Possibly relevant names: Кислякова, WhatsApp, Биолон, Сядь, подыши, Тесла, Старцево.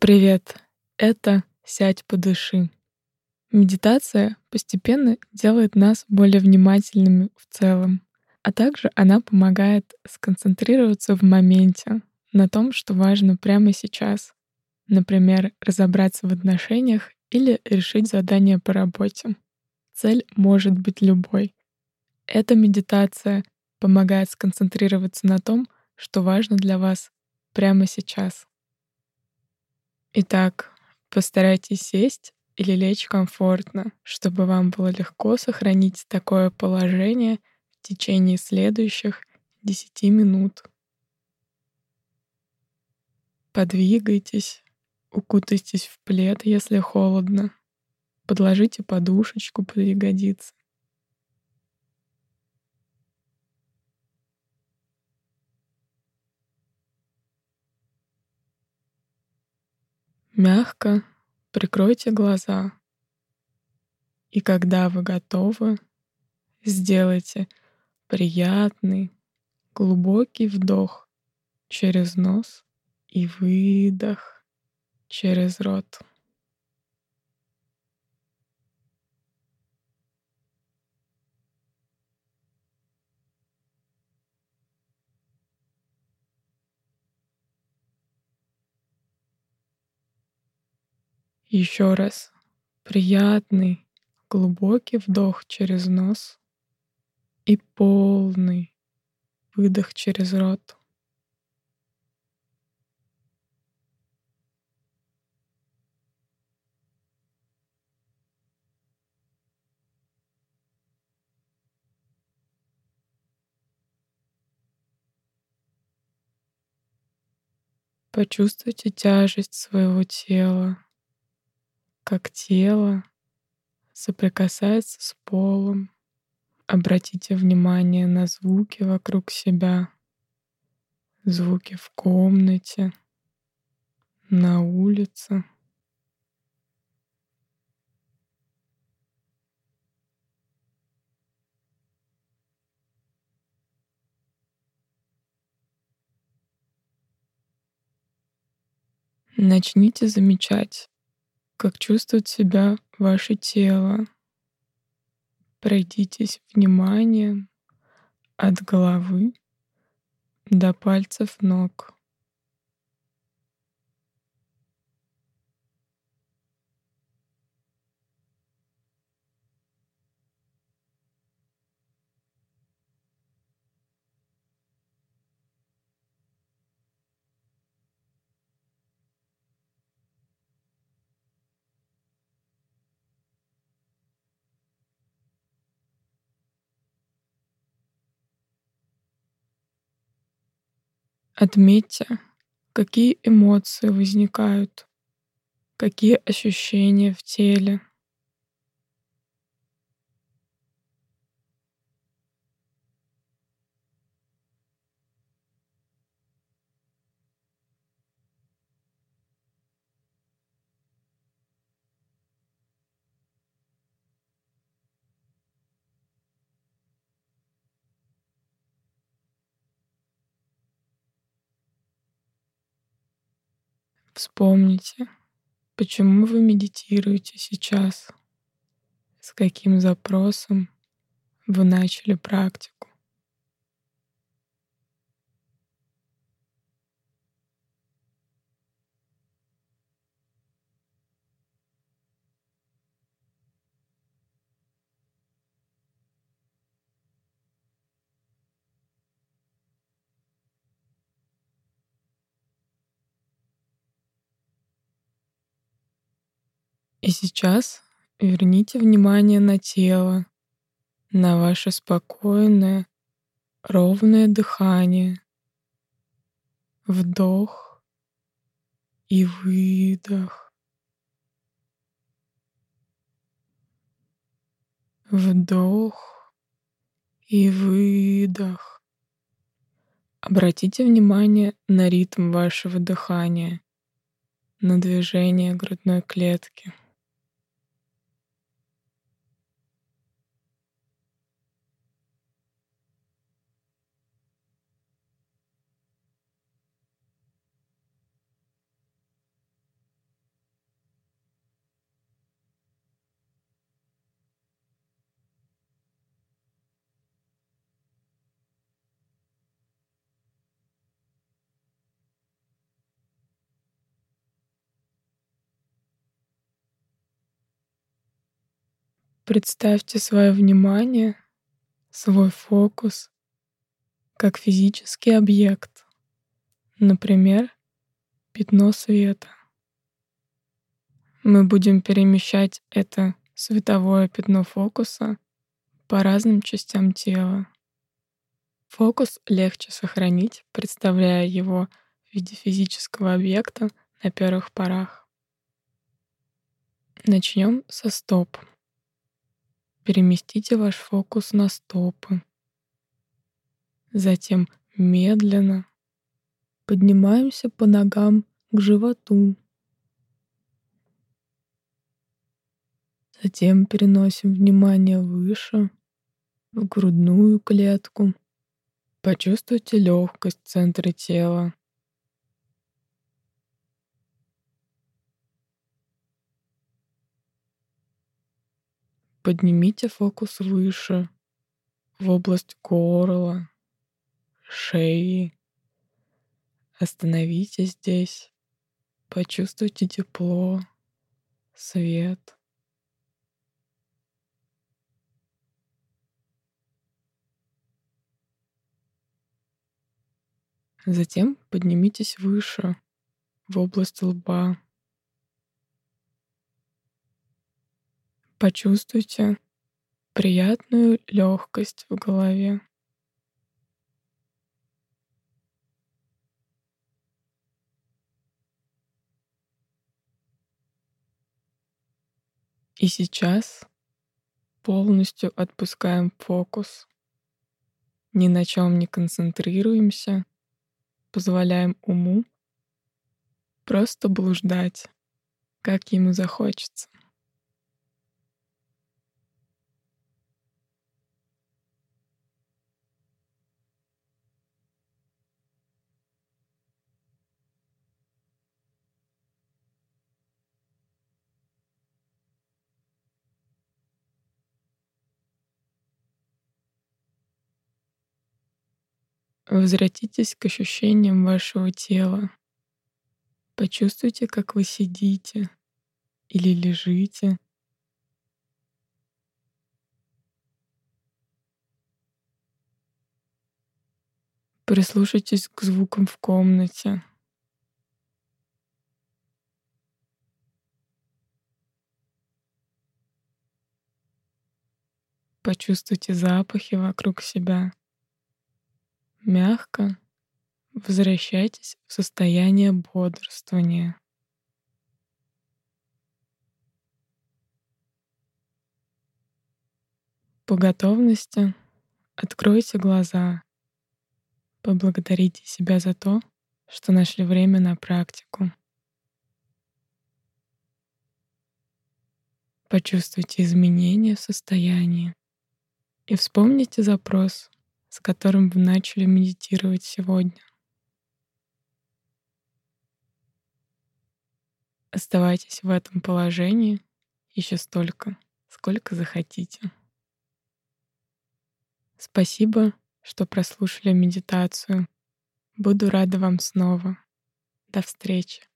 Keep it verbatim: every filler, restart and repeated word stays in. Привет! Это «Сядь, подыши». Медитация постепенно делает нас более внимательными в целом, а также она помогает сконцентрироваться в моменте, на том, что важно прямо сейчас. Например, разобраться в отношениях или решить задание по работе. Цель может быть любой. Эта медитация помогает сконцентрироваться на том, что важно для вас прямо сейчас. Итак, постарайтесь сесть или лечь комфортно, чтобы вам было легко сохранить такое положение в течение следующих десяти минут. Подвигайтесь, укутайтесь в плед, если холодно, подложите подушечку под ягодицы. Мягко прикройте глаза. И когда вы готовы, сделайте приятный, глубокий вдох через нос и выдох через рот. Еще раз. Приятный, глубокий вдох через нос и полный выдох через рот. Почувствуйте тяжесть своего тела, как тело соприкасается с полом. Обратите внимание на звуки вокруг себя, звуки в комнате, на улице. Начните замечать, как чувствует себя ваше тело. Пройдитесь вниманием от головы до пальцев ног. Отметьте, какие эмоции возникают, какие ощущения в теле. Вспомните, почему вы медитируете сейчас, с каким запросом вы начали практику. И сейчас верните внимание на тело, на ваше спокойное, ровное дыхание. Вдох и выдох. Вдох и выдох. Обратите внимание на ритм вашего дыхания, на движение грудной клетки. Представьте свое внимание, свой фокус, как физический объект, например, пятно света. Мы будем перемещать это световое пятно фокуса по разным частям тела. Фокус легче сохранить, представляя его в виде физического объекта на первых порах. Начнем со стоп. Переместите ваш фокус на стопы. Затем медленно поднимаемся по ногам к животу. Затем переносим внимание выше, в грудную клетку. Почувствуйте легкость в центре тела. Поднимите фокус выше, в область горла, шеи. Остановитесь здесь, почувствуйте тепло, свет. Затем поднимитесь выше, в область лба. Почувствуйте приятную легкость в голове. И сейчас полностью отпускаем фокус. Ни на чем не концентрируемся, позволяем уму просто блуждать, как ему захочется. Возвратитесь к ощущениям вашего тела. Почувствуйте, как вы сидите или лежите. Прислушайтесь к звукам в комнате. Почувствуйте запахи вокруг себя. Мягко возвращайтесь в состояние бодрствования. По готовности откройте глаза. Поблагодарите себя за то, что нашли время на практику. Почувствуйте изменения в состоянии и вспомните запрос, с которым вы начали медитировать сегодня. Оставайтесь в этом положении еще столько, сколько захотите. Спасибо, что прослушали медитацию. Буду рада вам снова. До встречи.